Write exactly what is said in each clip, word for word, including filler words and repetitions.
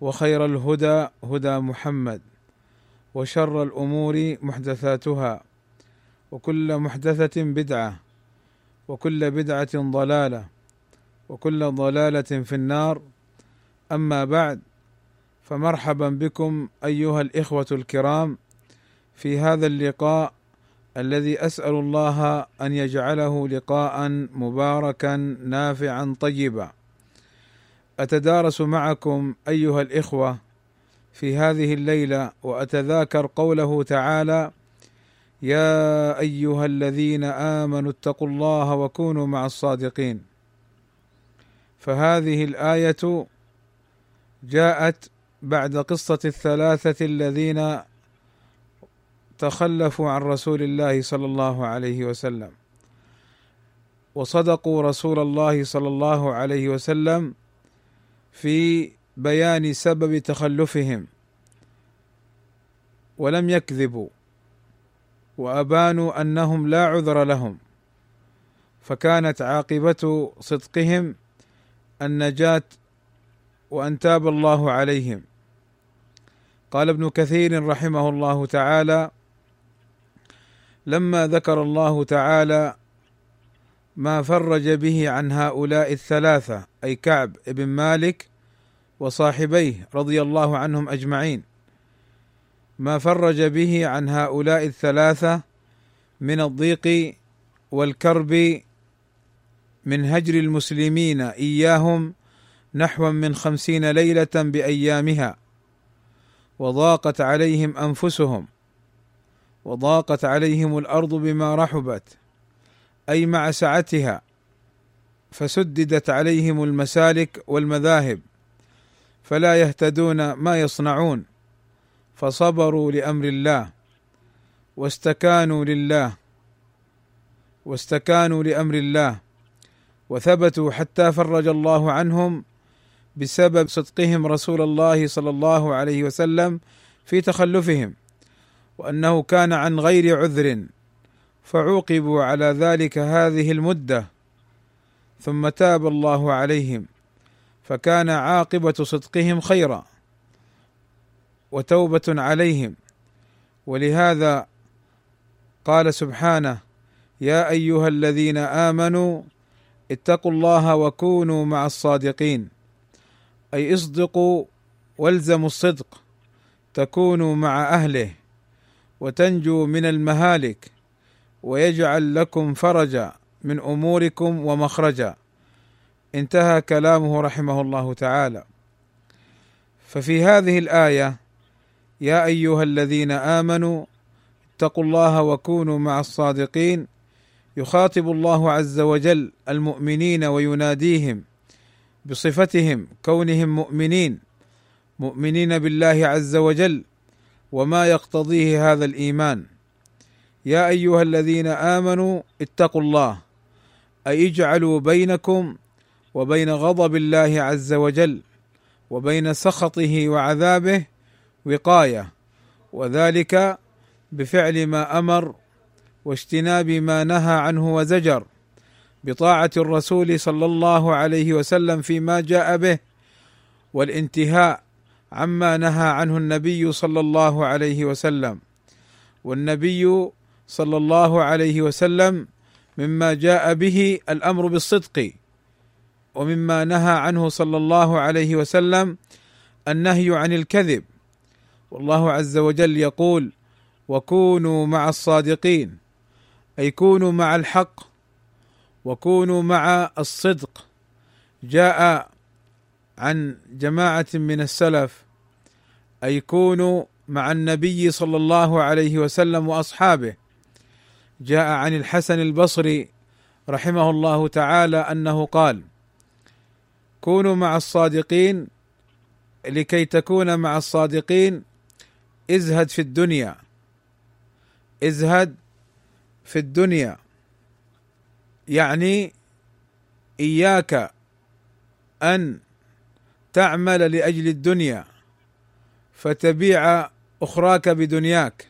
وخير الهدى هدى محمد، وشر الأمور محدثاتها، وكل محدثة بدعة، وكل بدعة ضلالة، وكل ضلالة في النار. أما بعد، فمرحبا بكم أيها الإخوة الكرام في هذا اللقاء الذي أسأل الله أن يجعله لقاء مباركا نافعا طيبا. أتدارس معكم أيها الإخوة في هذه الليلة وأتذاكر قوله تعالى: يا أيها الذين آمنوا اتقوا الله وكونوا مع الصادقين. فهذه الآية جاءت بعد قصة الثلاثة الذين تخلفوا عن رسول الله صلى الله عليه وسلم، وصدقوا رسول الله صلى الله عليه وسلم في بيان سبب تخلفهم، ولم يكذبوا، وأبانوا أنهم لا عذر لهم، فكانت عاقبة صدقهم النجاة وأن تاب الله عليهم. قال ابن كثير رحمه الله تعالى لما ذكر الله تعالى ما فرج به عن هؤلاء الثلاثة، أي كعب بن مالك وصاحبيه رضي الله عنهم أجمعين، ما فرج به عن هؤلاء الثلاثة من الضيق والكرب من هجر المسلمين إياهم نحو من خمسين ليلة بأيامها، وضاقت عليهم أنفسهم، وضاقت عليهم الأرض بما رحبت، أي مع سعتها، فسددت عليهم المسالك والمذاهب، فلا يهتدون ما يصنعون، فصبروا لأمر الله، واستكانوا لله، واستكانوا لأمر الله، وثبتوا حتى فرج الله عنهم بسبب صدقهم رسول الله صلى الله عليه وسلم في تخلفهم، وأنه كان عن غير عذر، فعوقبوا على ذلك هذه المدة، ثم تاب الله عليهم، فكان عاقبة صدقهم خيرا وتوبة عليهم. ولهذا قال سبحانه: يا أيها الذين آمنوا اتقوا الله وكونوا مع الصادقين، أي اصدقوا والزموا الصدق، تكونوا مع أهله وتنجوا من المهالك، ويجعل لكم فرجا من أموركم ومخرجا. انتهى كلامه رحمه الله تعالى. ففي هذه الآية يا أيها الذين آمنوا اتقوا الله وكونوا مع الصادقين، يخاطب الله عز وجل المؤمنين ويناديهم بصفتهم كونهم مؤمنين، مؤمنين بالله عز وجل وما يقتضيه هذا الإيمان. يا أيها الذين آمنوا اتقوا الله، أي اجعلوا بينكم وبين غضب الله عز وجل وبين سخطه وعذابه وقاية، وذلك بفعل ما أمر واجتناب ما نهى عنه وزجر، بطاعة الرسول صلى الله عليه وسلم فيما جاء به، والانتهاء عما نهى عنه النبي صلى الله عليه وسلم. والنبي صلى الله عليه وسلم مما جاء به الأمر بالصدق، ومما نهى عنه صلى الله عليه وسلم النهي عن الكذب. والله عز وجل يقول: وكونوا مع الصادقين، أي كونوا مع الحق وكونوا مع الصدق. جاء عن جماعة من السلف أي كونوا مع النبي صلى الله عليه وسلم وأصحابه. جاء عن الحسن البصري رحمه الله تعالى أنه قال: كونوا مع الصادقين لكي تكون مع الصادقين ازهد في الدنيا، ازهد في الدنيا، يعني إياك أن تعمل لأجل الدنيا فتبيع أخراك بدنياك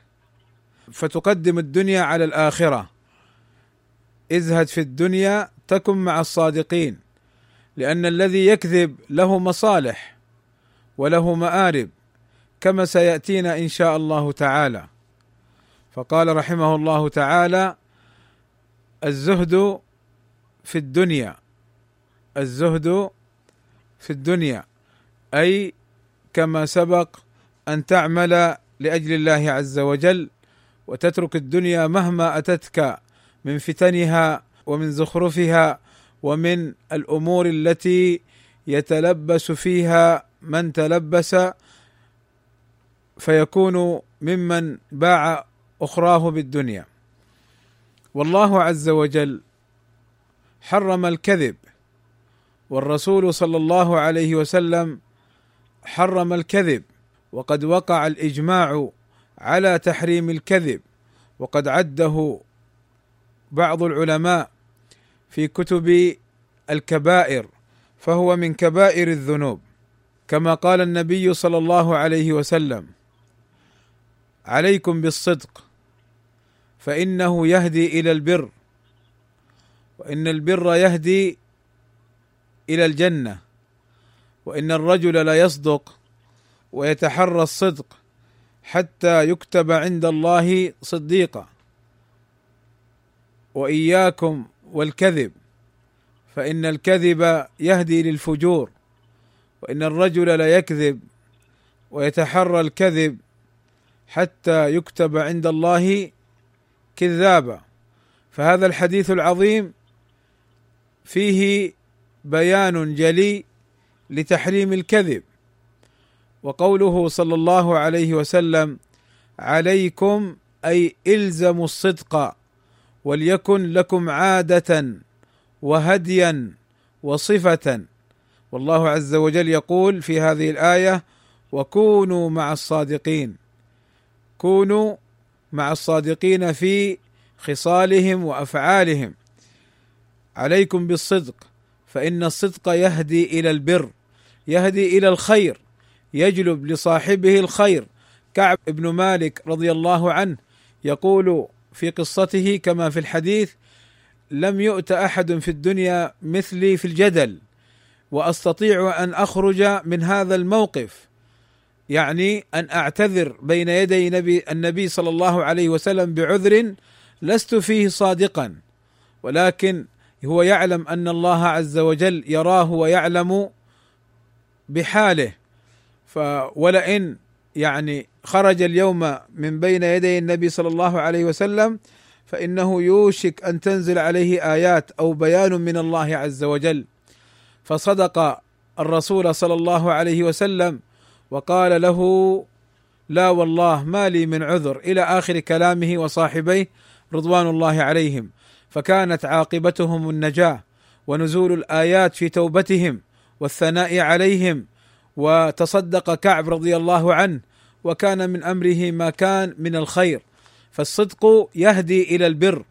فتقدم الدنيا على الآخرة. ازهد في الدنيا تكن مع الصادقين، لأن الذي يكذب له مصالح وله مآرب كما سيأتينا إن شاء الله تعالى. فقال رحمه الله تعالى: الزهد في الدنيا، الزهد في الدنيا أي كما سبق أن تعمل لأجل الله عز وجل وتترك الدنيا مهما أتتك من فتنها ومن زخرفها ومن الأمور التي يتلبس فيها من تلبس فيكون ممن باع أخراه بالدنيا. والله عز وجل حرم الكذب، والرسول صلى الله عليه وسلم حرم الكذب، وقد وقع الإجماع على تحريم الكذب، وقد عده بعض العلماء في كتب الكبائر، فهو من كبائر الذنوب، كما قال النبي صلى الله عليه وسلم: عليكم بالصدق فإنه يهدي إلى البر، وإن البر يهدي إلى الجنة، وإن الرجل ليصدق ويتحرى الصدق حتى يكتب عند الله صديقا، وإياكم والكذب فإن الكذب يهدي للفجور، وإن الرجل ليكذب ويتحرى الكذب حتى يكتب عند الله كذابا. فهذا الحديث العظيم فيه بيان جلي لتحريم الكذب، وقوله صلى الله عليه وسلم: عليكم أي إلزموا الصدق، وليكن لكم عادة وهديا وصفة. والله عز وجل يقول في هذه الآية: وكونوا مع الصادقين، كونوا مع الصادقين في خصالهم وأفعالهم. عليكم بالصدق فإن الصدق يهدي إلى البر، يهدي إلى الخير، يجلب لصاحبه الخير. كعب بن مالك رضي الله عنه يقول في قصته كما في الحديث: لم يؤت أحد في الدنيا مثلي في الجدل، وأستطيع أن أخرج من هذا الموقف، يعني أن أعتذر بين يدي نبي النبي صلى الله عليه وسلم بعذر لست فيه صادقا، ولكن هو يعلم أن الله عز وجل يراه ويعلم بحاله. فولئن يعني خرج اليوم من بين يدي النبي صلى الله عليه وسلم فإنه يوشك أن تنزل عليه آيات أو بيان من الله عز وجل. فصدق الرسول صلى الله عليه وسلم وقال له: لا والله ما لي من عذر، إلى آخر كلامه وصاحبيه رضوان الله عليهم. فكانت عاقبتهم النجاة ونزول الآيات في توبتهم والثناء عليهم. وتصدق كعب رضي الله عنه وكان من أمره ما كان من الخير. فالصدق يهدي إلى البر،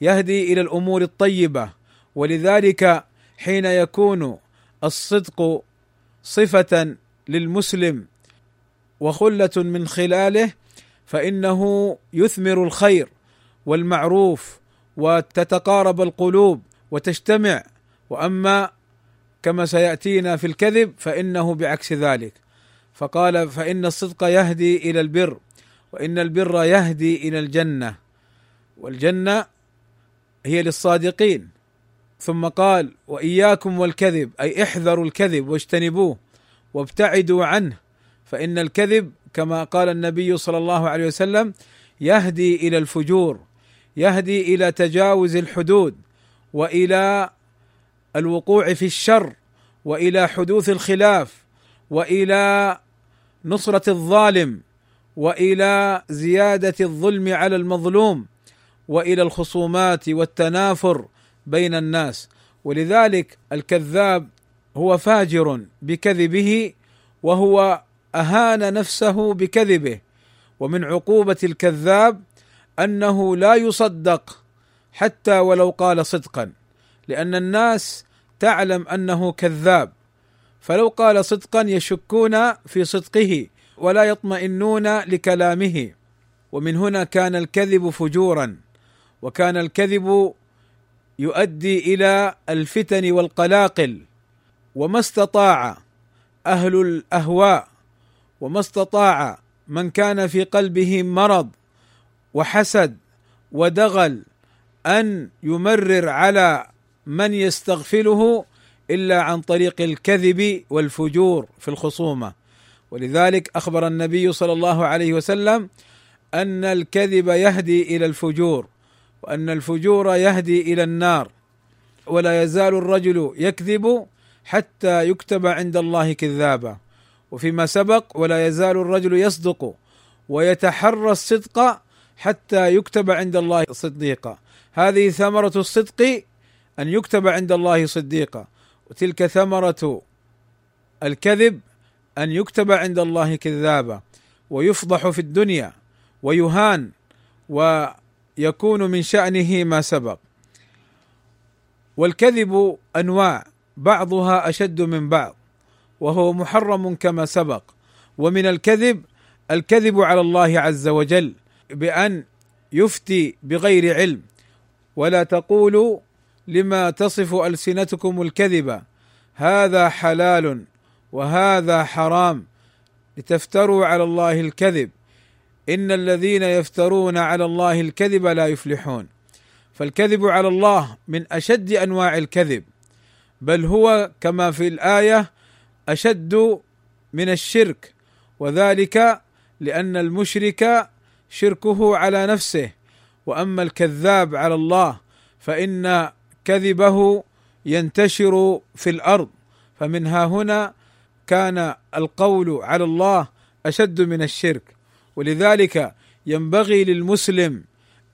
يهدي إلى الأمور الطيبة، ولذلك حين يكون الصدق صفة للمسلم وخلة من خلاله فإنه يثمر الخير والمعروف وتتقارب القلوب وتجتمع. وأما كما سيأتينا في الكذب فإنه بعكس ذلك. فقال: فإن الصدق يهدي إلى البر، وإن البر يهدي إلى الجنة، والجنة هي للصادقين. ثم قال: وإياكم والكذب أي احذروا الكذب واجتنبوه وابتعدوا عنه، فإن الكذب كما قال النبي صلى الله عليه وسلم يهدي إلى الفجور، يهدي إلى تجاوز الحدود وإلى الوقوع في الشر وإلى حدوث الخلاف وإلى نصرة الظالم وإلى زيادة الظلم على المظلوم وإلى الخصومات والتنافر بين الناس. ولذلك الكذاب هو فاجر بكذبه وهو أهان نفسه بكذبه. ومن عقوبة الكذاب أنه لا يصدق حتى ولو قال صدقا، لأن الناس تعلم أنه كذاب، فلو قال صدقا يشكون في صدقه ولا يطمئنون لكلامه. ومن هنا كان الكذب فجورا، وكان الكذب يؤدي إلى الفتن والقلاقل. وما استطاع أهل الأهواء وما استطاع من كان في قلبه مرض وحسد ودغل أن يمرر على من يستغفله إلا عن طريق الكذب والفجور في الخصومة. ولذلك أخبر النبي صلى الله عليه وسلم أن الكذب يهدي إلى الفجور، وأن الفجور يهدي إلى النار، ولا يزال الرجل يكذب حتى يكتب عند الله كذابا. وفيما سبق ولا يزال الرجل يصدق ويتحرى الصدق حتى يكتب عند الله صديقا. هذه ثمرة الصدق أن يكتب عند الله صديقا، وتلك ثمرة الكذب أن يكتب عند الله كذابا، ويفضح في الدنيا ويهان ويكون من شأنه ما سبق. والكذب أنواع، بعضها أشد من بعض، وهو محرم كما سبق. ومن الكذب الكذب على الله عز وجل بأن يفتي بغير علم. ولا تقولوا لما تصف ألسنتكم الكذبة هذا حلال وهذا حرام لتفتروا على الله الكذب، إن الذين يفترون على الله الكذب لا يفلحون. فالكذب على الله من أشد أنواع الكذب، بل هو كما في الآية أشد من الشرك، وذلك لأن المشرك شركه على نفسه، وأما الكذاب على الله فإن كذبه ينتشر في الأرض. فمن ها هنا كان القول على الله أشد من الشرك. ولذلك ينبغي للمسلم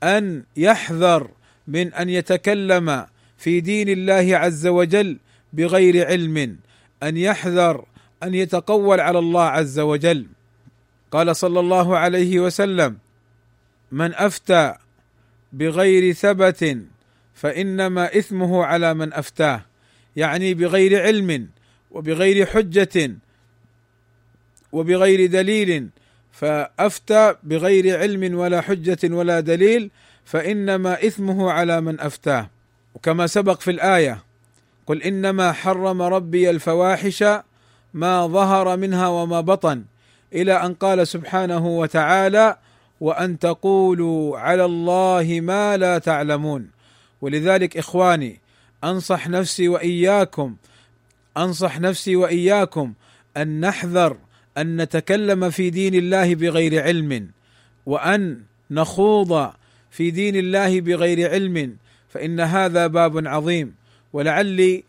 أن يحذر من أن يتكلم في دين الله عز وجل بغير علم، أن يحذر أن يتقول على الله عز وجل. قال صلى الله عليه وسلم: من أفتى بغير ثبت فإنما إثمه على من أفتاه، يعني بغير علم وبغير حجة وبغير دليل. فأفتى بغير علم ولا حجة ولا دليل فإنما إثمه على من أفتاه. وكما سبق في الآية: قل إنما حرم ربي الفواحش ما ظهر منها وما بطن، إلى أن قال سبحانه وتعالى: وأن تقولوا على الله ما لا تعلمون. ولذلك إخواني أنصح نفسي وإياكم أنصح نفسي وإياكم أن نحذر أن نتكلم في دين الله بغير علم، وأن نخوض في دين الله بغير علم، فإن هذا باب عظيم. ولعلي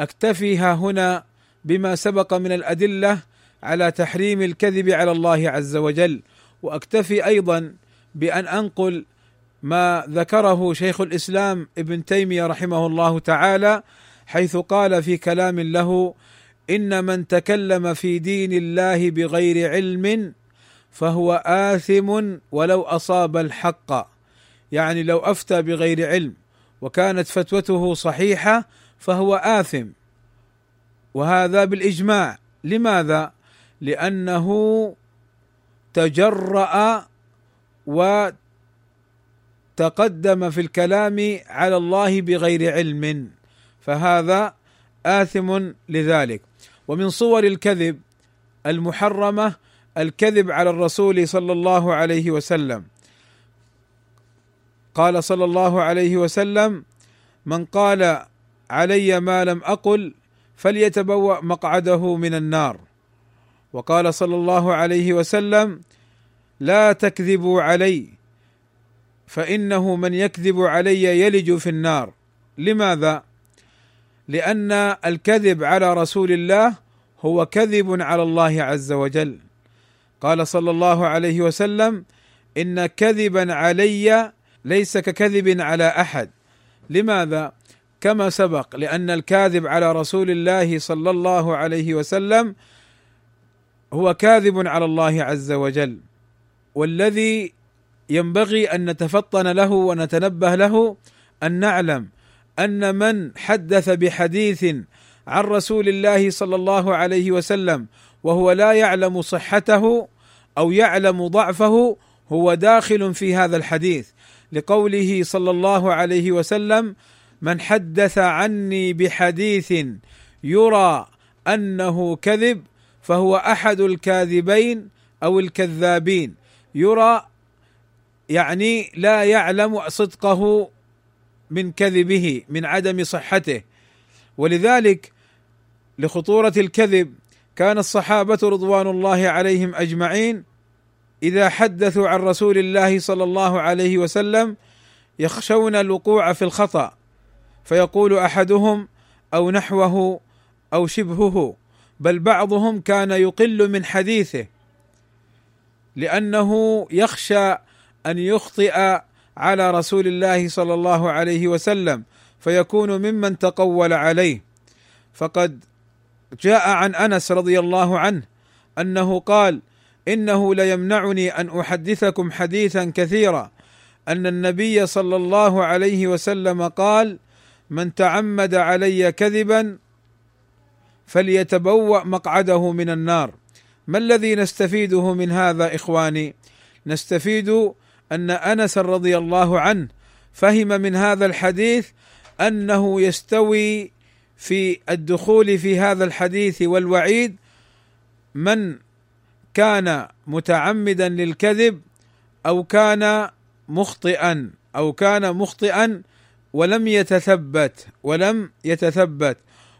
أكتفي هنا بما سبق من الأدلة على تحريم الكذب على الله عز وجل، وأكتفي أيضا بأن أنقل ما ذكره شيخ الإسلام ابن تيمية رحمه الله تعالى، حيث قال في كلام له: إن من تكلم في دين الله بغير علم فهو آثم ولو أصاب الحق، يعني لو أفتى بغير علم وكانت فتوته صحيحة فهو آثم، وهذا بالإجماع. لماذا؟ لأنه تجرأ وتقدم في الكلام على الله بغير علم، فهذا آثم لذلك. ومن صور الكذب المحرمة الكذب على الرسول صلى الله عليه وسلم. قال صلى الله عليه وسلم: من قال علي ما لم أقل فليتبوأ مقعده من النار. وقال صلى الله عليه وسلم: لا تكذبوا علي فإنه من يكذب علي يلج في النار. لماذا؟ لأن الكذب على رسول الله هو كذب على الله عز وجل. قال صلى الله عليه وسلم: إن كذبا علي ليس ككذب على أحد. لماذا؟ كما سبق، لأن الكاذب على رسول الله صلى الله عليه وسلم هو كاذب على الله عز وجل، والذي ينبغي أن نتفطن له ونتنبه له أن نعلم أن من حدث بحديث عن رسول الله صلى الله عليه وسلم وهو لا يعلم صحته أو يعلم ضعفه هو داخل في هذا الحديث، لقوله صلى الله عليه وسلم: من حدث عني بحديث يرى أنه كذب فهو أحد الكاذبين أو الكذابين. يرى يعني لا يعلم صدقه من كذبه، من عدم صحته. ولذلك لخطورة الكذب كان الصحابة رضوان الله عليهم أجمعين إذا حدثوا عن رسول الله صلى الله عليه وسلم يخشون الوقوع في الخطأ، فيقول أحدهم أو نحوه أو شبهه، بل بعضهم كان يقل من حديثه لأنه يخشى أن يخطئ على رسول الله صلى الله عليه وسلم فيكون ممن تقول عليه. فقد جاء عن أنس رضي الله عنه أنه قال: إنه ليمنعني أن أحدثكم حديثا كثيرا أن النبي صلى الله عليه وسلم قال: من تعمد علي كذبا فليتبوأ مقعده من النار. ما الذي نستفيده من هذا إخواني؟ نستفيد أن أنس رضي الله عنه فهم من هذا الحديث أنه يستوي في الدخول في هذا الحديث والوعيد من كان متعمدا للكذب أو كان مخطئا أو كان مخطئا ولم يتثبت ولم يتثبت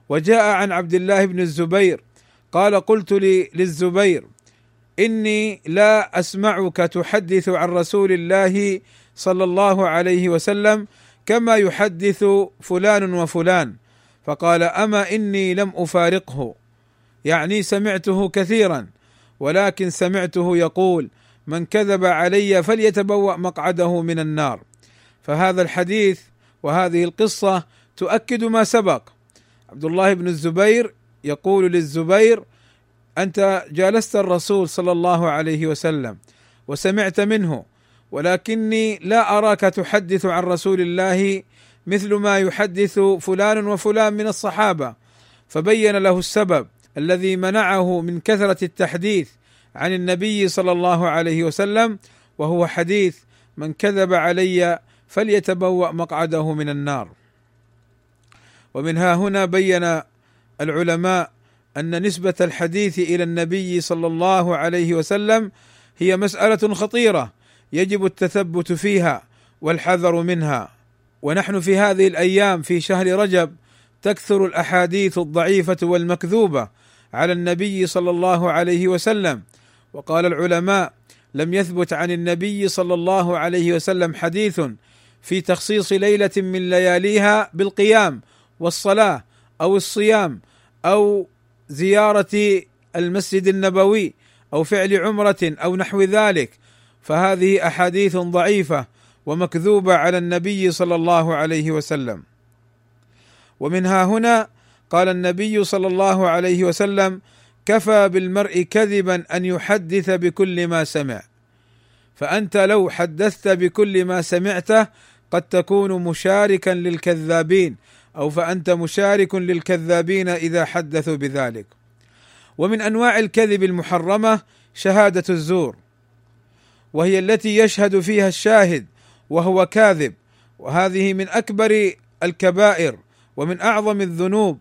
وجاء عن عبد الله بن الزبير قال: قلت للزبير: إني لا أسمعك تحدث عن رسول الله صلى الله عليه وسلم كما يحدث فلان وفلان، فقال: أما إني لم أفارقه، يعني سمعته كثيرا، ولكن سمعته يقول: من كذب علي فليتبوأ مقعده من النار. فهذا الحديث وهذه القصة تؤكد ما سبق. عبد الله بن الزبير يقول للزبير: أنت جالست الرسول صلى الله عليه وسلم وسمعت منه، ولكني لا أراك تحدث عن رسول الله مثل ما يحدث فلان وفلان من الصحابة. فبين له السبب الذي منعه من كثرة التحديث عن النبي صلى الله عليه وسلم، وهو حديث من كذب علي فليتبوأ مقعده من النار. ومنها هنا بين العلماء أن نسبة الحديث إلى النبي صلى الله عليه وسلم هي مسألة خطيرة يجب التثبت فيها والحذر منها. ونحن في هذه الأيام في شهر رجب تكثر الأحاديث الضعيفة والمكذوبة على النبي صلى الله عليه وسلم، وقال العلماء: لم يثبت عن النبي صلى الله عليه وسلم حديث في تخصيص ليلة من لياليها بالقيام والصلاة أو الصيام أو زيارة المسجد النبوي أو فعل عمرة أو نحو ذلك، فهذه أحاديث ضعيفة ومكذوبة على النبي صلى الله عليه وسلم. ومنها هنا قال النبي صلى الله عليه وسلم: كفى بالمرء كذبا أن يحدث بكل ما سمع. فأنت لو حدثت بكل ما سمعته قد تكون مشاركا للكذابين، أو فأنت مشارك للكذابين إذا حدثوا بذلك. ومن أنواع الكذب المحرمة شهادة الزور، وهي التي يشهد فيها الشاهد وهو كاذب، وهذه من أكبر الكبائر ومن أعظم الذنوب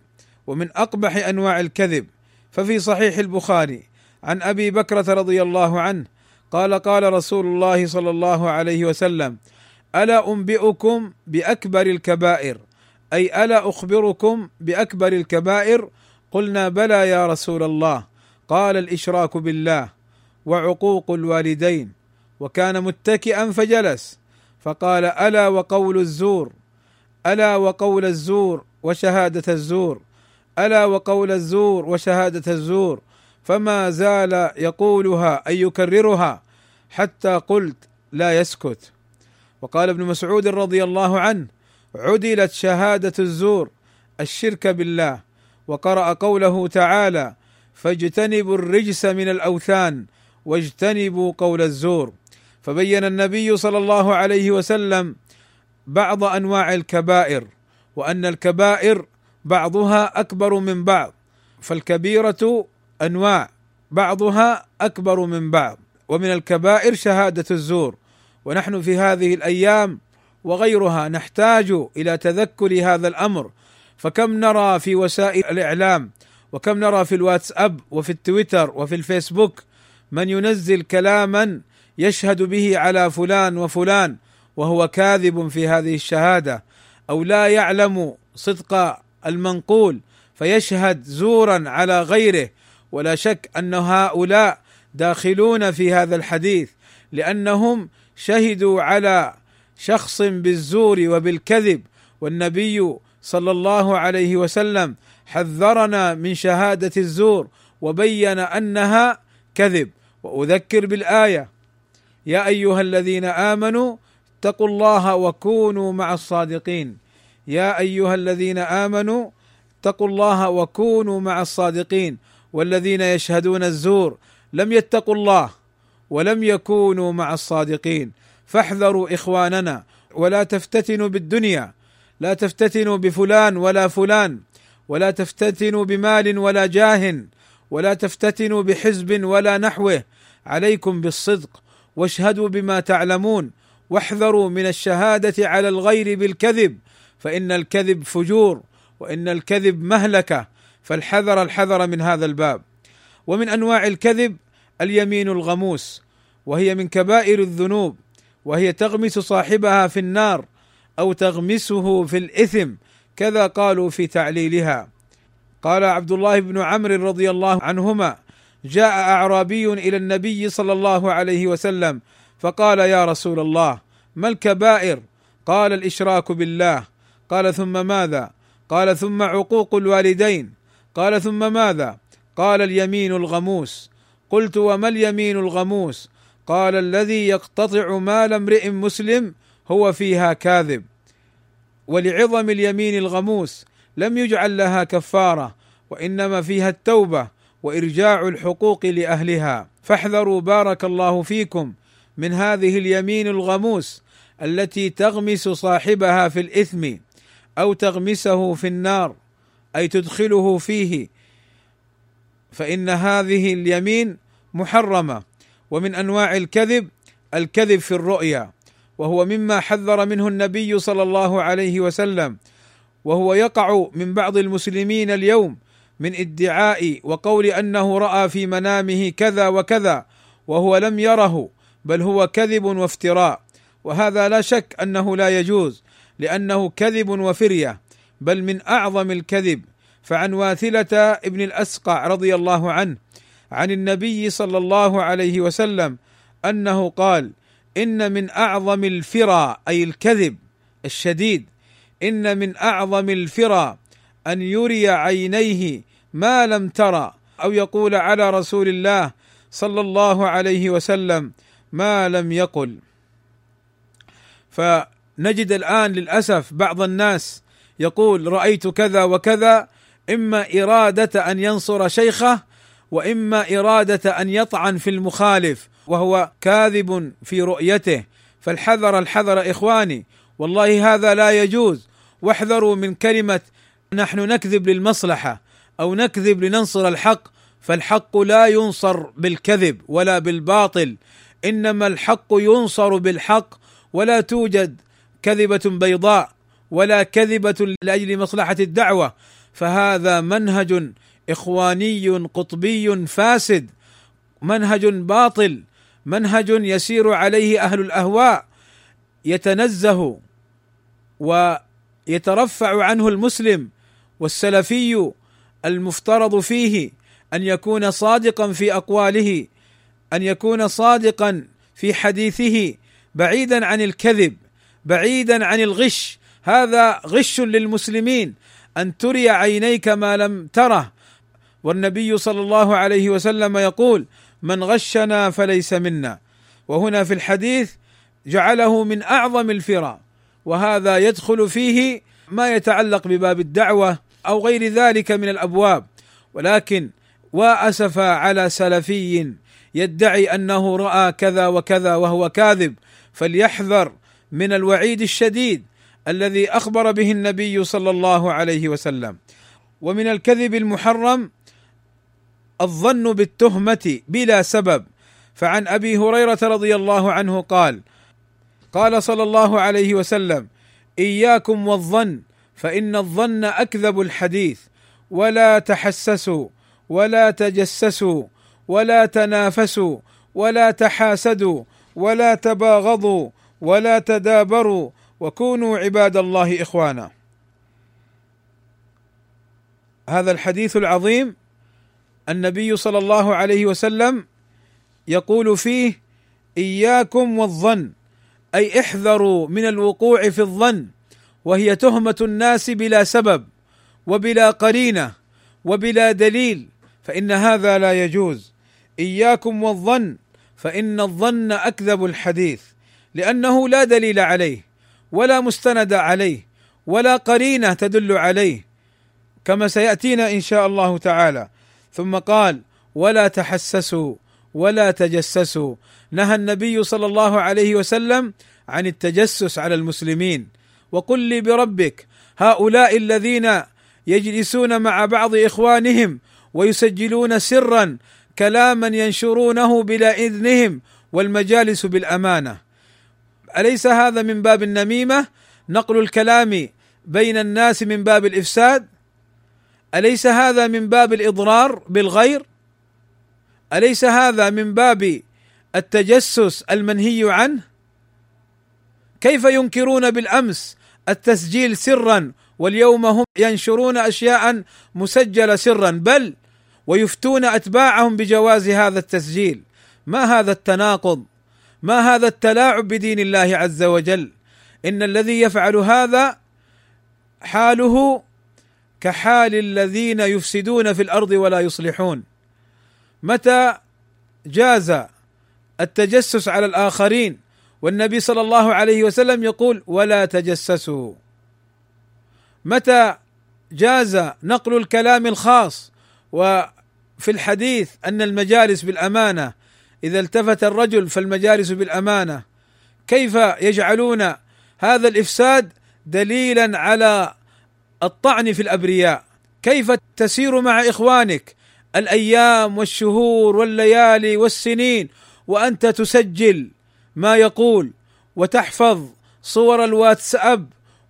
ومن أقبح أنواع الكذب. ففي صحيح البخاري عن أبي بكرة رضي الله عنه قال: قال رسول الله صلى الله عليه وسلم: ألا أنبئكم بأكبر الكبائر، أي ألا أخبركم بأكبر الكبائر؟ قلنا: بلى يا رسول الله. قال: الإشراك بالله وعقوق الوالدين. وكان متكئا فجلس، فقال: ألا وقول الزور، ألا وقول الزور وشهادة الزور، ألا وقول الزور وشهادة الزور. فما زال يقولها أي يكررها حتى قلت: لا يسكت. وقال ابن مسعود رضي الله عنه: عدلت شهادة الزور الشرك بالله. وقرأ قوله تعالى: فاجتنبوا الرجس من الأوثان واجتنبوا قول الزور. فبين النبي صلى الله عليه وسلم بعض أنواع الكبائر، وأن الكبائر بعضها أكبر من بعض، فالكبيرة أنواع بعضها أكبر من بعض، ومن الكبائر شهادة الزور. ونحن في هذه الأيام وغيرها نحتاج إلى تذكر هذا الأمر، فكم نرى في وسائل الإعلام وكم نرى في الواتساب وفي التويتر وفي الفيسبوك من ينزل كلاما يشهد به على فلان وفلان وهو كاذب في هذه الشهادة، أو لا يعلم صدق المنقول فيشهد زورا على غيره. ولا شك أن هؤلاء داخلون في هذا الحديث، لأنهم شهدوا على شخص بالزور وبالكذب، والنبي صلى الله عليه وسلم حذرنا من شهادة الزور وبين أنها كذب. وأذكر بالآية: يا أيها الذين آمنوا اتقوا الله وكونوا مع الصادقين. يا أيها الذين آمنوا اتقوا الله وكونوا مع الصادقين. والذين يشهدون الزور لم يتقوا الله ولم يكونوا مع الصادقين. فاحذروا إخواننا، ولا تفتتنوا بالدنيا، لا تفتتنوا بفلان ولا فلان، ولا تفتتنوا بمال ولا جاه، ولا تفتتنوا بحزب ولا نحوه. عليكم بالصدق، واشهدوا بما تعلمون، واحذروا من الشهادة على الغير بالكذب، فإن الكذب فجور، وإن الكذب مهلكة، فالحذر الحذر من هذا الباب. ومن أنواع الكذب اليمين الغموس، وهي من كبائر الذنوب، وهي تغمس صاحبها في النار أو تغمسه في الإثم، كذا قالوا في تعليلها. قال عبد الله بن عمرو رضي الله عنهما: جاء أعرابي إلى النبي صلى الله عليه وسلم فقال: يا رسول الله، ما الكبائر؟ قال: الإشراك بالله. قال: ثم ماذا؟ قال: ثم عقوق الوالدين. قال: ثم ماذا؟ قال: اليمين الغموس. قلت: وما اليمين الغموس؟ قال: الذي يقتطع مال امرئ مسلم هو فيها كاذب. ولعظم اليمين الغموس لم يجعل لها كفارة، وإنما فيها التوبة وإرجاع الحقوق لأهلها. فاحذروا بارك الله فيكم من هذه اليمين الغموس التي تغمس صاحبها في الإثم أو تغمسه في النار، أي تدخله فيه، فإن هذه اليمين محرمة. ومن أنواع الكذب الكذب في الرؤيا، وهو مما حذر منه النبي صلى الله عليه وسلم، وهو يقع من بعض المسلمين اليوم من ادعاء وقول أنه رأى في منامه كذا وكذا وهو لم يره، بل هو كذب وافتراء. وهذا لا شك أنه لا يجوز، لأنه كذب وفرية، بل من أعظم الكذب. فعن واثلة ابن الأسقع رضي الله عنه عن النبي صلى الله عليه وسلم أنه قال: إن من أعظم الفرى، أي الكذب الشديد، إن من أعظم الفرى أن يري عينيه ما لم ترى، أو يقول على رسول الله صلى الله عليه وسلم ما لم يقل. فنجد الآن للأسف بعض الناس يقول: رأيت كذا وكذا، إما إرادة أن ينصر شيخه، وإما إرادة أن يطعن في المخالف، وهو كاذب في رؤيته. فالحذر الحذر إخواني، والله هذا لا يجوز. واحذروا من كلمة نحن نكذب للمصلحة أو نكذب لننصر الحق، فالحق لا ينصر بالكذب ولا بالباطل، إنما الحق ينصر بالحق، ولا توجد كذبة بيضاء ولا كذبة لأجل مصلحة الدعوة. فهذا منهج إخواني قطبي فاسد، منهج باطل، منهج يسير عليه أهل الأهواء، يتنزه ويترفع عنه المسلم. والسلفي المفترض فيه أن يكون صادقا في أقواله، أن يكون صادقا في حديثه، بعيدا عن الكذب، بعيدا عن الغش. هذا غش للمسلمين، أن تري عينيك ما لم تره. والنبي صلى الله عليه وسلم يقول: من غشنا فليس منا. وهنا في الحديث جعله من أعظم الفرى، وهذا يدخل فيه ما يتعلق بباب الدعوة أو غير ذلك من الأبواب. ولكن وأسف على سلفي يدعي أنه رأى كذا وكذا وهو كاذب، فليحذر من الوعيد الشديد الذي أخبر به النبي صلى الله عليه وسلم. ومن الكذب المحرم الظن بالتهمة بلا سبب، فعن أبي هريرة رضي الله عنه قال: قال صلى الله عليه وسلم: إياكم والظن، فإن الظن أكذب الحديث، ولا تحسسوا ولا تجسسوا ولا تنافسوا ولا تحاسدوا ولا تباغضوا ولا تدابروا، وكونوا عباد الله إخوانا. هذا الحديث العظيم النبي صلى الله عليه وسلم يقول فيه: إياكم والظن، أي احذروا من الوقوع في الظن، وهي تهمة الناس بلا سبب وبلا قرينة وبلا دليل، فإن هذا لا يجوز. إياكم والظن، فإن الظن أكذب الحديث، لأنه لا دليل عليه ولا مستند عليه ولا قرينة تدل عليه، كما سيأتينا إن شاء الله تعالى. ثم قال: ولا تحسسوا ولا تجسسوا. نهى النبي صلى الله عليه وسلم عن التجسس على المسلمين. وقل لي بربك، هؤلاء الذين يجلسون مع بعض إخوانهم ويسجلون سرا كلاما ينشرونه بلا إذنهم، والمجالس بالأمانة، أليس هذا من باب النميمة؟ نقل الكلام بين الناس من باب الإفساد؟ أليس هذا من باب الإضرار بالغير؟ أليس هذا من باب التجسس المنهي عنه؟ كيف ينكرون بالأمس التسجيل سرا، واليوم هم ينشرون أشياء مسجلة سرا، بل ويفتون أتباعهم بجواز هذا التسجيل؟ ما هذا التناقض؟ ما هذا التلاعب بدين الله عز وجل؟ إن الذي يفعل هذا حاله كحال الذين يفسدون في الأرض ولا يصلحون. متى جاز التجسس على الآخرين والنبي صلى الله عليه وسلم يقول: ولا تجسسوا؟ متى جاز نقل الكلام الخاص؟ وفي الحديث أن المجالس بالأمانة، إذا التفت الرجل فالمجالس بالأمانة. كيف يجعلون هذا الإفساد دليلا على الطعن في الأبرياء؟ كيف تسير مع إخوانك الأيام والشهور والليالي والسنين وأنت تسجل ما يقول، وتحفظ صور الواتساب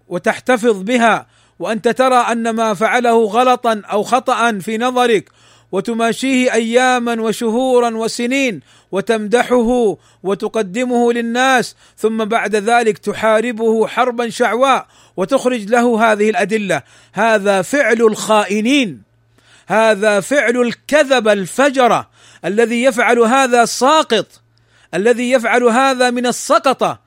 وتحتفظ بها، وأنت ترى أن ما فعله غلطا أو خطأ في نظرك، وتماشيه أياما وشهورا وسنين، وتمدحه وتقدمه للناس، ثم بعد ذلك تحاربه حربا شعواء وتخرج له هذه الأدلة؟ هذا فعل الخائنين، هذا فعل الكذب الفجرة. الذي يفعل هذا ساقط، الذي يفعل هذا من السقطة،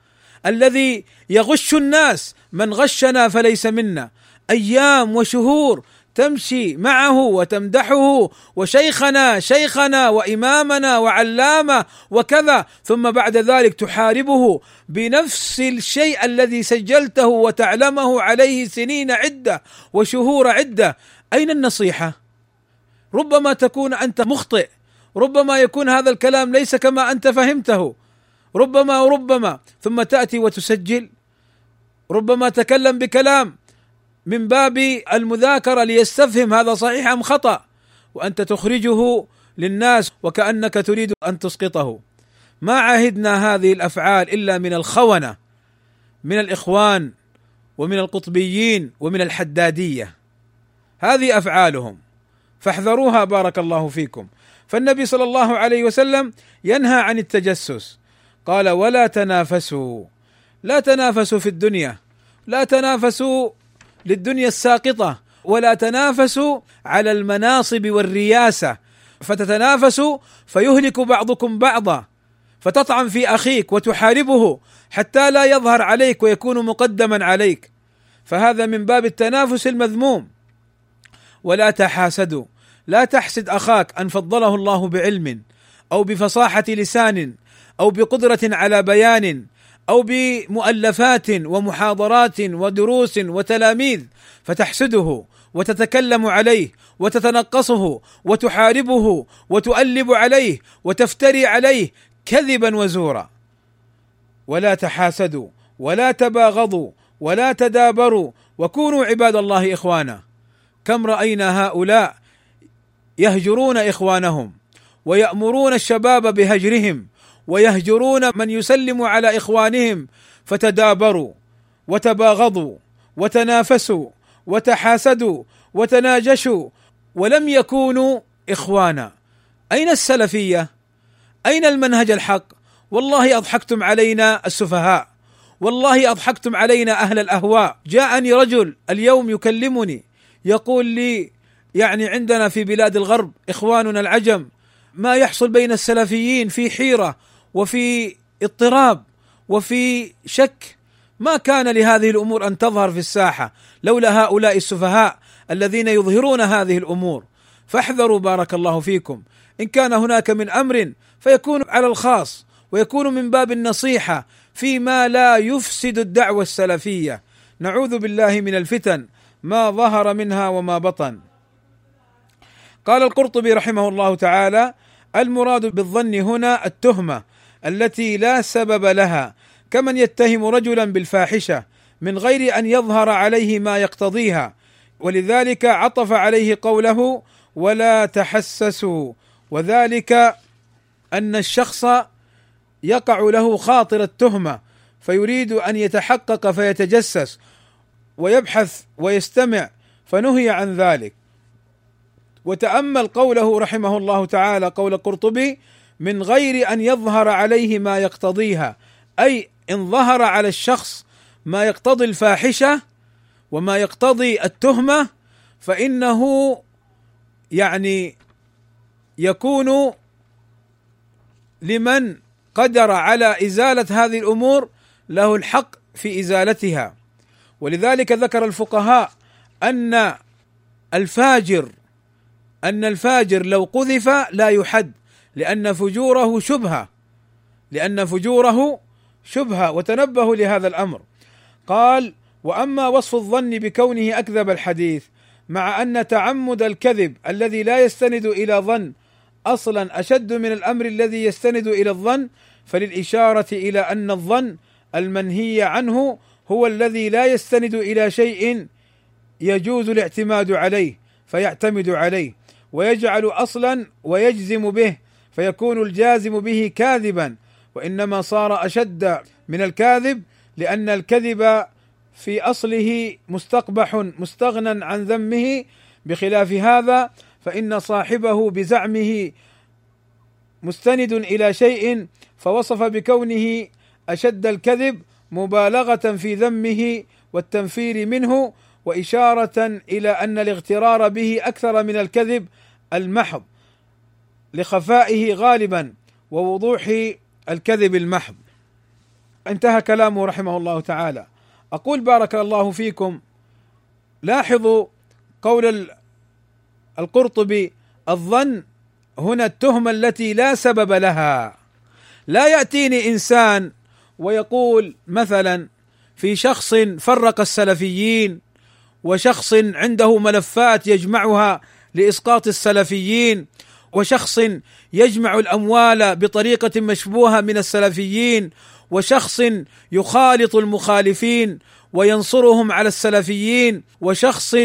الذي يغش الناس. من غشنا فليس منا. أيام وشهور تمشي معه وتمدحه، وشيخنا شيخنا وإمامنا وعلامة وكذا، ثم بعد ذلك تحاربه بنفس الشيء الذي سجلته وتعلمه عليه سنين عدة وشهور عدة. أين النصيحة؟ ربما تكون أنت مخطئ، ربما يكون هذا الكلام ليس كما أنت فهمته، ربما وربما ثم تأتي وتسجل. ربما تكلم بكلام من باب المذاكرة ليستفهم هذا صحيح أم خطأ، وأنت تخرجه للناس وكأنك تريد أن تسقطه. ما عهدنا هذه الأفعال إلا من الخونة، من الإخوان ومن القطبيين ومن الحدادية، هذه أفعالهم، فاحذروها بارك الله فيكم. فالنبي صلى الله عليه وسلم ينهى عن التجسس. قال: ولا تنافسوا. لا تنافسوا في الدنيا، لا تنافسوا للدنيا الساقطة، ولا تنافسوا على المناصب والرياسة، فتتنافسوا فيهلك بعضكم بعضا، فتطعن في أخيك وتحاربه حتى لا يظهر عليك ويكون مقدما عليك، فهذا من باب التنافس المذموم. ولا تحاسدوا، لا تحسد أخاك أن فضله الله بعلم أو بفصاحة لسان أو بقدرة على بيان أو بمؤلفات ومحاضرات ودروس وتلاميذ فتحسده وتتكلم عليه وتتنقصه وتحاربه وتؤلب عليه وتفتري عليه كذبا وزورا. ولا تحاسدوا ولا تباغضوا ولا تدابروا وكونوا عباد الله إخوانا. كم رأينا هؤلاء يهجرون إخوانهم ويأمرون الشباب بهجرهم ويهجرون من يسلم على إخوانهم، فتدابروا وتباغضوا وتنافسوا وتحاسدوا وتناجشوا ولم يكونوا إخوانا. أين السلفية؟ أين المنهج الحق؟ والله أضحكتم علينا السفهاء، والله أضحكتم علينا أهل الأهواء. جاءني رجل اليوم يكلمني يقول لي يعني عندنا في بلاد الغرب إخواننا العجم ما يحصل بين السلفيين في حيرة وفي اضطراب وفي شك. ما كان لهذه الأمور أن تظهر في الساحة لولا هؤلاء السفهاء الذين يظهرون هذه الأمور. فاحذروا بارك الله فيكم، إن كان هناك من أمر فيكون على الخاص ويكون من باب النصيحة فيما لا يفسد الدعوة السلفية. نعوذ بالله من الفتن ما ظهر منها وما بطن. قال القرطبي رحمه الله تعالى: المراد بالظن هنا التهمة التي لا سبب لها، كمن يتهم رجلا بالفاحشة من غير أن يظهر عليه ما يقتضيها، ولذلك عطف عليه قوله ولا تحسسوا، وذلك أن الشخص يقع له خاطر التهمة فيريد أن يتحقق فيتجسس ويبحث ويستمع، فنهي عن ذلك. وتأمل قوله رحمه الله تعالى، قول القرطبي: من غير أن يظهر عليه ما يقتضيها، أي إن ظهر على الشخص ما يقتضي الفاحشة وما يقتضي التهمة فإنه يعني يكون لمن قدر على إزالة هذه الأمور له الحق في إزالتها. ولذلك ذكر الفقهاء أن الفاجر أن الفاجر لو قذف لا يحد، لأن فجوره شبهة لأن فجوره شبهة وتنبهوا لهذا الأمر. قال: وأما وصف الظن بكونه أكذب الحديث، مع أن تعمد الكذب الذي لا يستند إلى ظن أصلا أشد من الأمر الذي يستند إلى الظن، فللإشارة إلى أن الظن المنهي عنه هو الذي لا يستند إلى شيء يجوز الاعتماد عليه فيعتمد عليه ويجعل أصلا ويجزم به، فيكون الجازم به كاذبا، وإنما صار أشد من الكاذب، لأن الكذب في أصله مستقبح مستغنى عن ذمه، بخلاف هذا فإن صاحبه بزعمه مستند إلى شيء، فوصف بكونه أشد الكذب مبالغة في ذمه والتنفير منه، وإشارة إلى أن الاغترار به أكثر من الكذب المحض لخفائه غالبا ووضوح الكذب المحض. انتهى كلامه رحمه الله تعالى. أقول بارك الله فيكم، لاحظوا قول القرطبي: الظن هنا التهمة التي لا سبب لها. لا يأتيني إنسان ويقول مثلا في شخص فرق السلفيين وشخص عنده ملفات يجمعها لإسقاط السلفيين وشخص يجمع الأموال بطريقة مشبوهة من السلفيين وشخص يخالط المخالفين وينصرهم على السلفيين وشخص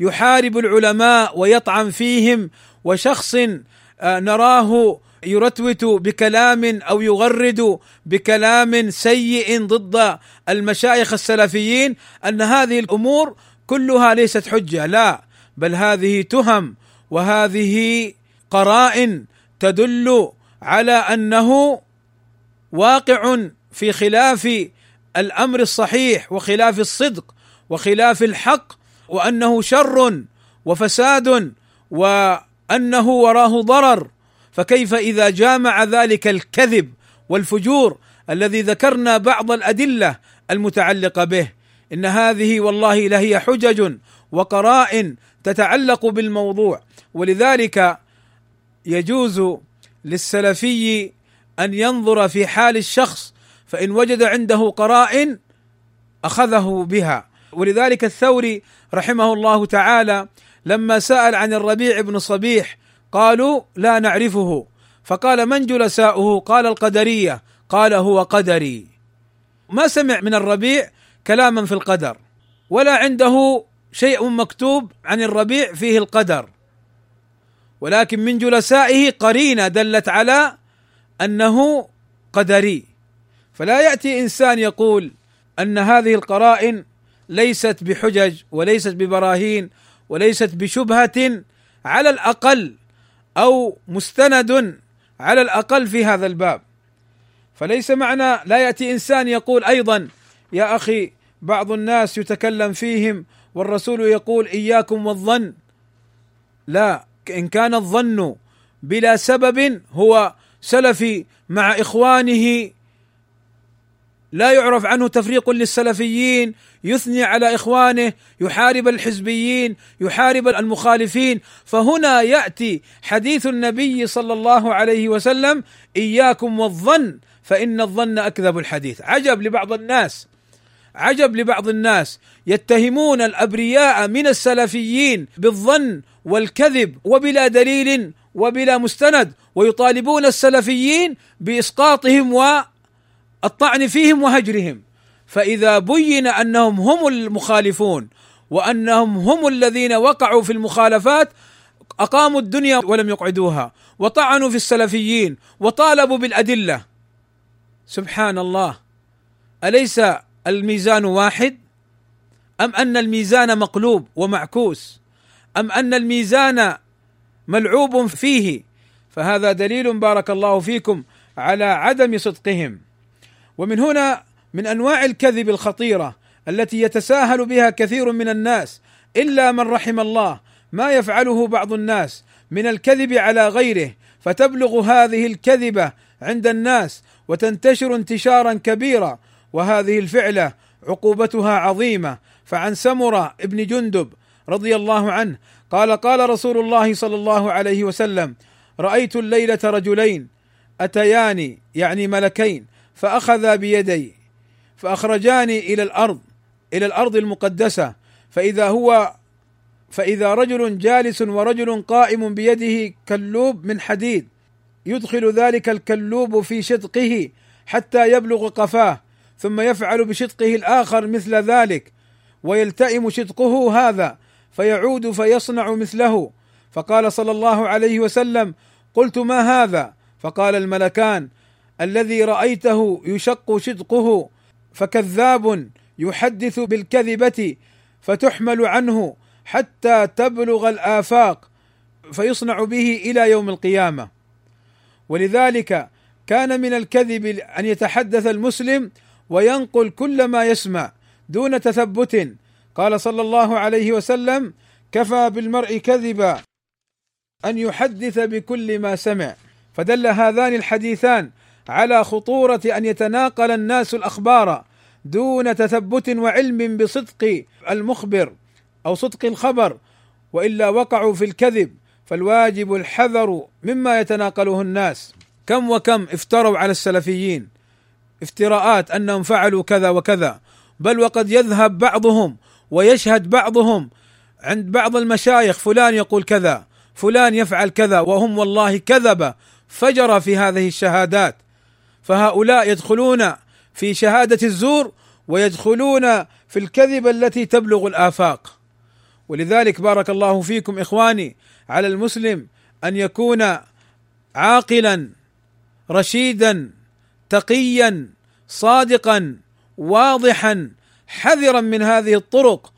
يحارب العلماء ويطعن فيهم وشخص نراه يرتوت بكلام أو يغرد بكلام سيء ضد المشايخ السلفيين، أن هذه الأمور كلها ليست حجة. لا، بل هذه تهم وهذه قرائن تدل على أنه واقع في خلاف الأمر الصحيح وخلاف الصدق وخلاف الحق، وأنه شر وفساد وأنه وراه ضرر. فكيف إذا جامع ذلك الكذب والفجور الذي ذكرنا بعض الأدلة المتعلقة به؟ إن هذه والله لهي حجج وقرائن تتعلق بالموضوع. ولذلك يجوز للسلفي أن ينظر في حال الشخص، فإن وجد عنده قرائن أخذه بها، ولذلك الثوري رحمه الله تعالى لما سأل عن الربيع بن صبيح قالوا لا نعرفه، فقال من جلساؤه؟ قال القدرية، قال هو قدري، ما سمع من الربيع كلاما في القدر ولا عنده شيء مكتوب عن الربيع فيه القدر، ولكن من جلسائه قرينة دلت على أنه قدري. فلا يأتي إنسان يقول أن هذه القرائن ليست بحجج وليست ببراهين وليست بشبهة على الأقل أو مستند على الأقل في هذا الباب. فليس معنى لا يأتي إنسان يقول أيضا يا أخي بعض الناس يتكلم فيهم والرسول يقول إياكم والظن، لا، إن كان الظن بلا سبب هو سلفي مع إخوانه لا يعرف عنه تفريق للسلفيين، يثني على إخوانه، يحارب الحزبيين، يحارب المخالفين، فهنا يأتي حديث النبي صلى الله عليه وسلم إياكم والظن فإن الظن أكذب الحديث. عجب لبعض الناس، عجب لبعض الناس يتهمون الأبرياء من السلفيين بالظن والكذب وبلا دليل وبلا مستند، ويطالبون السلفيين بإسقاطهم والطعن فيهم وهجرهم. فإذا بين أنهم هم المخالفون وأنهم هم الذين وقعوا في المخالفات أقاموا الدنيا ولم يقعدوها، وطعنوا في السلفيين وطالبوا بالأدلة، سبحان الله، أليس الميزان واحد؟ أم أن الميزان مقلوب ومعكوس؟ أم أن الميزان ملعوب فيه؟ فهذا دليل بارك الله فيكم على عدم صدقهم. ومن هنا من أنواع الكذب الخطيرة التي يتساهل بها كثير من الناس إلا من رحم الله ما يفعله بعض الناس من الكذب على غيره، فتبلغ هذه الكذبة عند الناس وتنتشر انتشارا كبيرا، وهذه الفعلة عقوبتها عظيمة. فعن سمرة ابن جندب رضي الله عنه قال قال رسول الله صلى الله عليه وسلم رأيت الليلة رجلين أتياني يعني ملكين فأخذا بيدي فأخرجاني إلى الأرض إلى الأرض المقدسة، فإذا هو فإذا رجل جالس ورجل قائم بيده كلوب من حديد يدخل ذلك الكلوب في شدقه حتى يبلغ قفاه، ثم يفعل بشدقه الآخر مثل ذلك ويلتئم شدقه هذا فيعود فيصنع مثله. فقال صلى الله عليه وسلم قلت ما هذا؟ فقال الملكان الذي رأيته يشق شدقه فكذاب يحدث بالكذبة فتحمل عنه حتى تبلغ الآفاق فيصنع به إلى يوم القيامة. ولذلك كان من الكذب أن يتحدث المسلم وينقل كل ما يسمع دون تثبت. قال صلى الله عليه وسلم كفى بالمرء كذبا أن يحدث بكل ما سمع. فدل هذان الحديثان على خطورة أن يتناقل الناس الأخبار دون تثبت وعلم بصدق المخبر أو صدق الخبر، وإلا وقعوا في الكذب. فالواجب الحذر مما يتناقله الناس. كم وكم افتروا على السلفيين افتراءات أنهم فعلوا كذا وكذا، بل وقد يذهب بعضهم ويشهد بعضهم عند بعض المشايخ فلان يقول كذا فلان يفعل كذا، وهم والله كذبة فجر في هذه الشهادات. فهؤلاء يدخلون في شهادة الزور ويدخلون في الكذبة التي تبلغ الآفاق. ولذلك بارك الله فيكم إخواني، على المسلم أن يكون عاقلا رشيدا تقيا صادقا واضحا، حذرا من هذه الطرق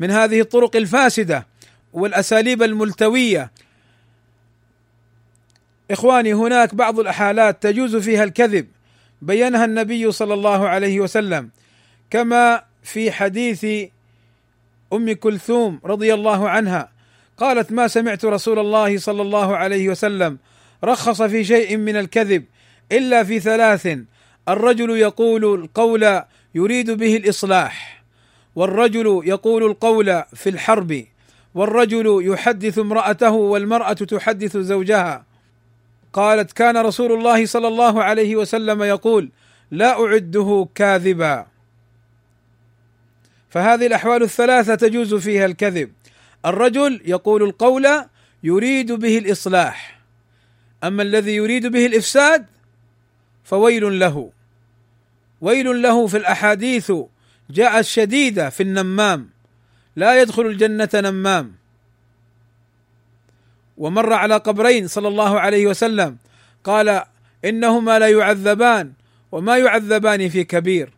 من هذه الطرق الفاسدة والأساليب الملتوية. إخواني، هناك بعض الحالات تجوز فيها الكذب بينها النبي صلى الله عليه وسلم، كما في حديث أم كلثوم رضي الله عنها قالت ما سمعت رسول الله صلى الله عليه وسلم رخص في شيء من الكذب إلا في ثلاث: الرجل يقول القول يريد به الإصلاح، والرجل يقول القول في الحرب، والرجل يحدث امرأته والمرأة تحدث زوجها. قالت كان رسول الله صلى الله عليه وسلم يقول لا أعده كاذبا. فهذه الأحوال الثلاثة تجوز فيها الكذب. الرجل يقول القول يريد به الإصلاح، أما الذي يريد به الإفساد فويل له، ويل له في الأحاديث جاء الشديدة في النمام، لا يدخل الجنة نمام. ومر على قبرين صلى الله عليه وسلم قال إنهما لا يعذبان وما يعذبان في كبير،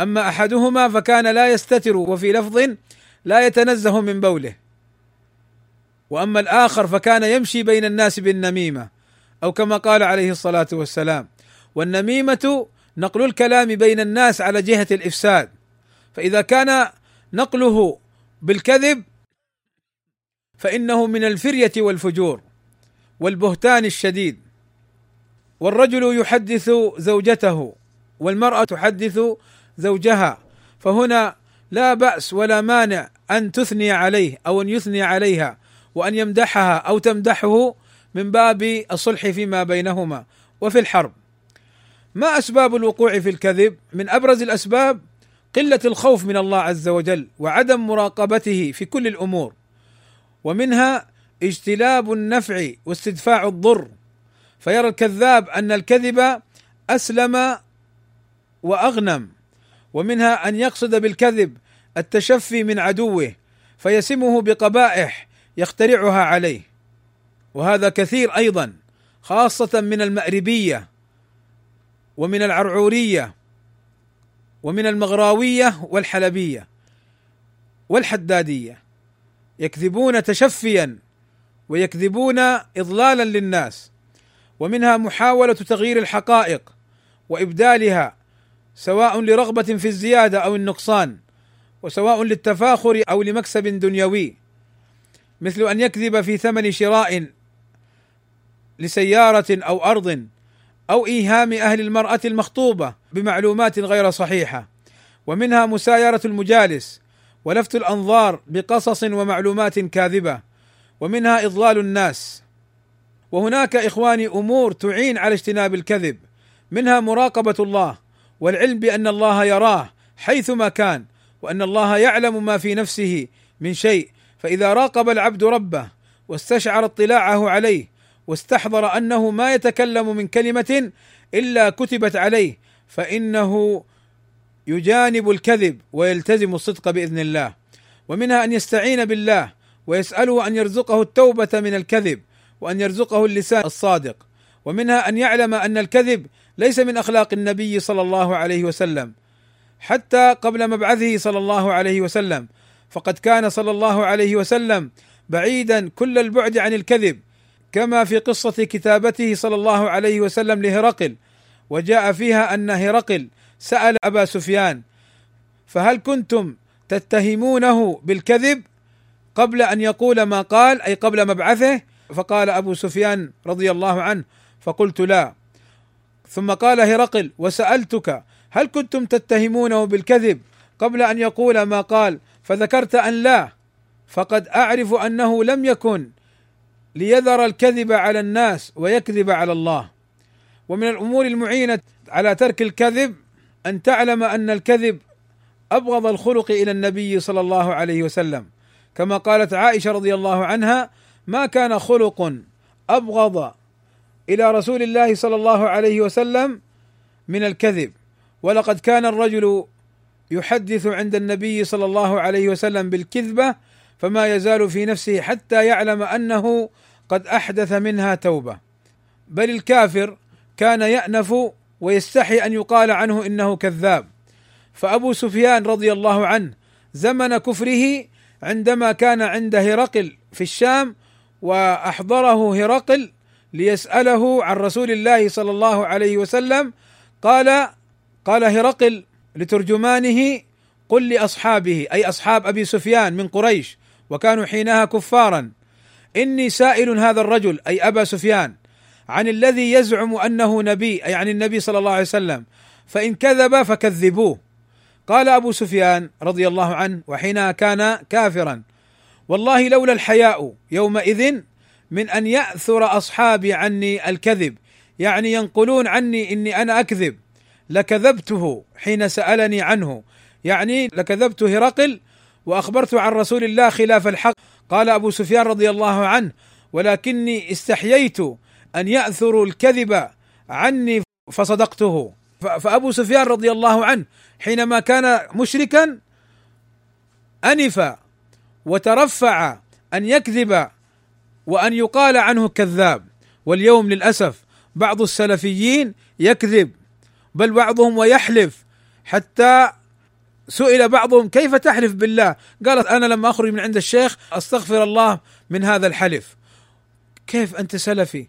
أما أحدهما فكان لا يستتر، وفي لفظ لا يتنزه من بوله، وأما الآخر فكان يمشي بين الناس بالنميمة، أو كما قال عليه الصلاة والسلام. والنميمة نقل الكلام بين الناس على جهة الإفساد، فإذا كان نقله بالكذب فإنه من الفرية والفجور والبهتان الشديد. والرجل يحدث زوجته والمرأة تحدث زوجها، فهنا لا بأس ولا مانع أن تثني عليه أو أن يثني عليها، وأن يمدحها أو تمدحه، من باب الصلح فيما بينهما وفي الحرب. ما أسباب الوقوع في الكذب؟ من أبرز الأسباب قلة الخوف من الله عز وجل وعدم مراقبته في كل الأمور، ومنها اجتلاب النفع واستدفاع الضر، فيرى الكذاب أن الكذب أسلم وأغنم. ومنها أن يقصد بالكذب التشفي من عدوه فيسمه بقبائح يخترعها عليه، وهذا كثير أيضا، خاصة من المأربية ومن العرعورية ومن المغراوية والحلبية والحدادية، يكذبون تشفيا ويكذبون إضلالا للناس. ومنها محاولة تغيير الحقائق وإبدالها، سواء لرغبة في الزيادة أو النقصان، وسواء للتفاخر أو لمكسب دنيوي، مثل أن يكذب في ثمن شراء لسيارة أو أرض، أو إيهام أهل المرأة المخطوبة بمعلومات غير صحيحة. ومنها مسايرة المجالس ولفت الأنظار بقصص ومعلومات كاذبة. ومنها إضلال الناس. وهناك إخواني أمور تعين على اجتناب الكذب، منها مراقبة الله والعلم بأن الله يراه حيثما كان، وأن الله يعلم ما في نفسه من شيء، فإذا راقب العبد ربه واستشعر اطلاعه عليه واستحضر أنه ما يتكلم من كلمة إلا كتبت عليه، فإنه يجانب الكذب ويلتزم الصدق بإذن الله. ومنها أن يستعين بالله ويسأله أن يرزقه التوبة من الكذب، وأن يرزقه اللسان الصادق. ومنها أن يعلم أن الكذب ليس من أخلاق النبي صلى الله عليه وسلم حتى قبل مبعثه صلى الله عليه وسلم، فقد كان صلى الله عليه وسلم بعيدا كل البعد عن الكذب، كما في قصة كتابته صلى الله عليه وسلم لهرقل، وجاء فيها أن هرقل سأل أبا سفيان فهل كنتم تتهمونه بالكذب قبل أن يقول ما قال، أي قبل مبعثه؟ فقال أبو سفيان رضي الله عنه فقلت لا. ثم قال هرقل وسألتك هل كنتم تتهمونه بالكذب قبل أن يقول ما قال فذكرت أن لا، فقد أعرف أنه لم يكن ليذر الكذب على الناس ويكذب على الله. ومن الأمور المعينة على ترك الكذب أن تعلم أن الكذب أبغض الخلق إلى النبي صلى الله عليه وسلم، كما قالت عائشة رضي الله عنها ما كان خلق أبغض إلى رسول الله صلى الله عليه وسلم من الكذب. ولقد كان الرجل يحدث عند النبي صلى الله عليه وسلم بالكذبة فما يزال في نفسه حتى يعلم أنه قد أحدث منها توبة، بل الكافر كان يأنف ويستحي أن يقال عنه إنه كذاب. فأبو سفيان رضي الله عنه زمن كفره عندما كان عند هرقل في الشام، وأحضره هرقل ليسأله عن رسول الله صلى الله عليه وسلم، قال قال هرقل لترجمانه قل لأصحابه، أي أصحاب أبي سفيان من قريش وكانوا حينها كفارا، إني سائل هذا الرجل أي أبا سفيان عن الذي يزعم أنه نبي، أي عن النبي صلى الله عليه وسلم، فإن كذب فكذبوه. قال أبو سفيان رضي الله عنه وحينها كان كافرا والله لولا الحياء يومئذ من أن يأثر أصحابي عني الكذب، يعني ينقلون عني إني أنا أكذب، لكذبته حين سألني عنه، يعني لكذبت هرقل وأخبرت عن رسول الله خلاف الحق. قال أبو سفيان رضي الله عنه: ولكني استحييت أن يأثر الكذب عني فصدقته. فأبو سفيان رضي الله عنه حينما كان مشركا أنف وترفع أن يكذب وأن يقال عنه كذاب. واليوم للأسف بعض السلفيين يكذب، بل بعضهم ويحلف، حتى سئل بعضهم: كيف تحلف بالله؟ قالت: أنا لما أخرج من عند الشيخ أستغفر الله من هذا الحلف. كيف أنت سلفي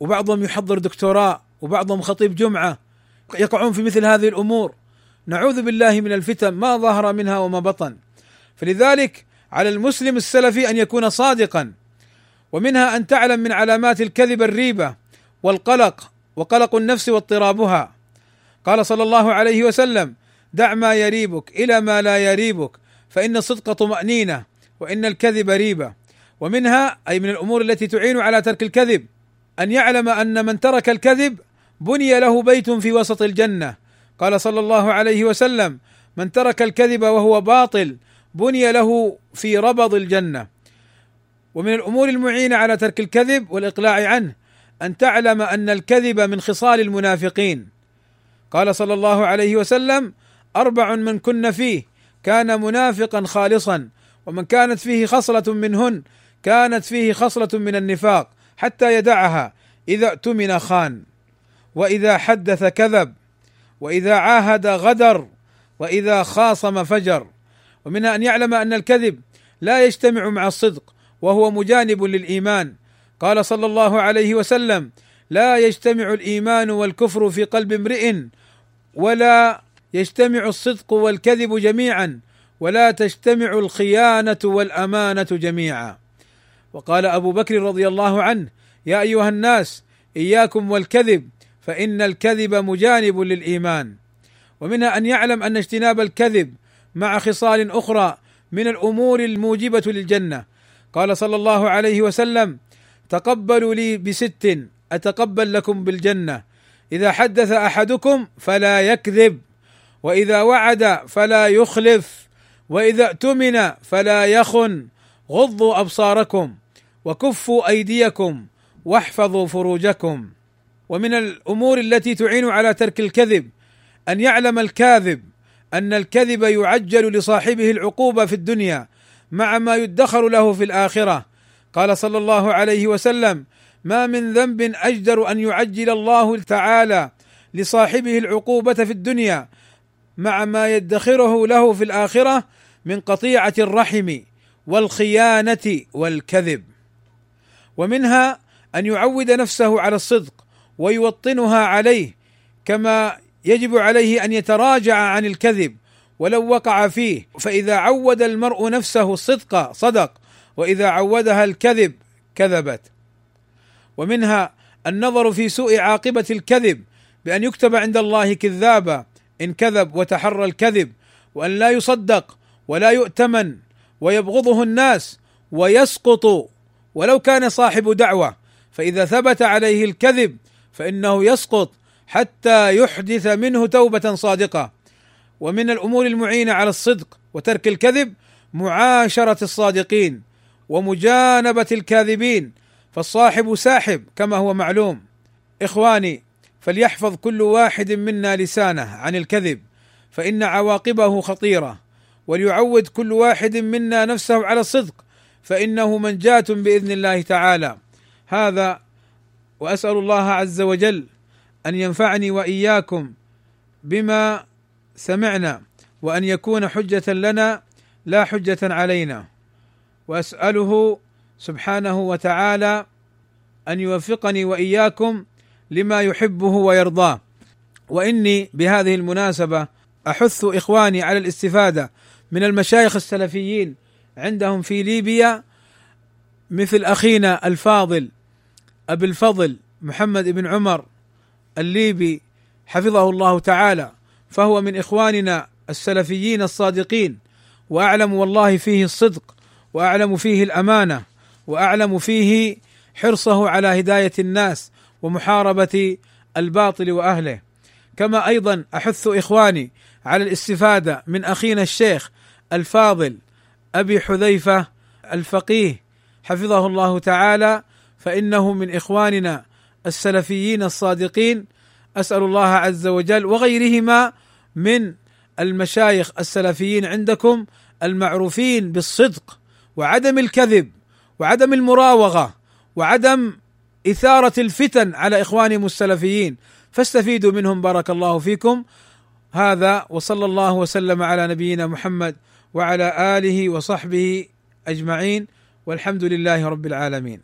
وبعضهم يحضر دكتوراه وبعضهم خطيب جمعة يقعون في مثل هذه الأمور؟ نعوذ بالله من الفتن ما ظهر منها وما بطن. فلذلك على المسلم السلفي أن يكون صادقا، ومنها أن تعلم من علامات الكذب الريبة والقلق وقلق النفس واضطرابها. قال صلى الله عليه وسلم: دع ما يريبك إلى ما لا يريبك، فإن الصدق طمأنينة وإن الكذب ريبة. ومنها، أي من الأمور التي تعين على ترك الكذب، أن يعلم أن من ترك الكذب بني له بيت في وسط الجنة. قال صلى الله عليه وسلم: من ترك الكذب وهو باطل بني له في ربض الجنة. ومن الأمور المعينة على ترك الكذب والإقلاع عنه أن تعلم أن الكذب من خصال المنافقين. قال صلى الله عليه وسلم: أربع من كن فيه كان منافقا خالصا، ومن كانت فيه خصلة منهن كانت فيه خصلة من النفاق حتى يدعها، إذا اؤتمن خان، وإذا حدث كذب، وإذا عاهد غدر، وإذا خاصم فجر. ومنها أن يعلم أن الكذب لا يجتمع مع الصدق، وهو مجانب للإيمان. قال صلى الله عليه وسلم: لا يجتمع الإيمان والكفر في قلب امرئ، ولا يجتمع الصدق والكذب جميعا، ولا تجتمع الخيانة والأمانة جميعا. وقال أبو بكر رضي الله عنه: يا أيها الناس إياكم والكذب، فإن الكذب مجانب للإيمان. ومنها أن يعلم أن اجتناب الكذب مع خصال أخرى من الأمور الموجبة للجنة. قال صلى الله عليه وسلم: تقبلوا لي بست أتقبل لكم بالجنة: إذا حدث أحدكم فلا يكذب، وإذا وعد فلا يخلف، وإذا ائتمن فلا يخن. غضوا أبصاركم وكفوا أيديكم واحفظوا فروجكم. ومن الأمور التي تعين على ترك الكذب أن يعلم الكاذب أن الكذب يعجل لصاحبه العقوبة في الدنيا مع ما يدخر له في الآخرة. قال صلى الله عليه وسلم: ما من ذنب أجدر أن يعجل الله تعالى لصاحبه العقوبة في الدنيا مع ما يدخره له في الآخرة من قطيعة الرحم والخيانة والكذب. ومنها أن يعود نفسه على الصدق ويوطنها عليه، كما يجب عليه أن يتراجع عن الكذب ولو وقع فيه. فإذا عود المرء نفسه الصدق صدق، وإذا عودها الكذب كذبت. ومنها النظر في سوء عاقبة الكذب، بأن يكتب عند الله كذابا إن كذب وتحرى الكذب، وأن لا يصدق ولا يؤتمن، ويبغضه الناس ويسقط ولو كان صاحب دعوة. فإذا ثبت عليه الكذب فإنه يسقط حتى يحدث منه توبة صادقة. ومن الأمور المعينة على الصدق وترك الكذب معاشرة الصادقين ومجانبة الكاذبين، فالصاحب ساحب كما هو معلوم. إخواني، فليحفظ كل واحد منا لسانه عن الكذب، فإن عواقبه خطيرة. وليعود كل واحد منا نفسه على الصدق، فإنه منجاة بإذن الله تعالى. هذا، وأسأل الله عز وجل أن ينفعني وإياكم بما سمعنا، وأن يكون حجة لنا لا حجة علينا. وأسأله سبحانه وتعالى أن يوفقني وإياكم لما يحبه ويرضاه. وإني بهذه المناسبة أحث إخواني على الاستفادة من المشايخ السلفيين عندهم في ليبيا، مثل أخينا الفاضل أبي الفضل محمد بن عمر الليبي حفظه الله تعالى، فهو من إخواننا السلفيين الصادقين، وأعلم والله فيه الصدق، وأعلم فيه الأمانة، وأعلم فيه حرصه على هداية الناس ومحاربة الباطل وأهله. كما أيضا أحث إخواني على الاستفادة من أخينا الشيخ الفاضل أبي حذيفة الفقيه حفظه الله تعالى، فإنه من إخواننا السلفيين الصادقين، أسأل الله عز وجل، وغيرهما من المشايخ السلفيين عندكم المعروفين بالصدق وعدم الكذب وعدم المراوغة وعدم إثارة الفتن على إخوانهم السلفيين، فاستفيدوا منهم بارك الله فيكم. هذا، وصلى الله وسلم على نبينا محمد وعلى آله وصحبه أجمعين، والحمد لله رب العالمين.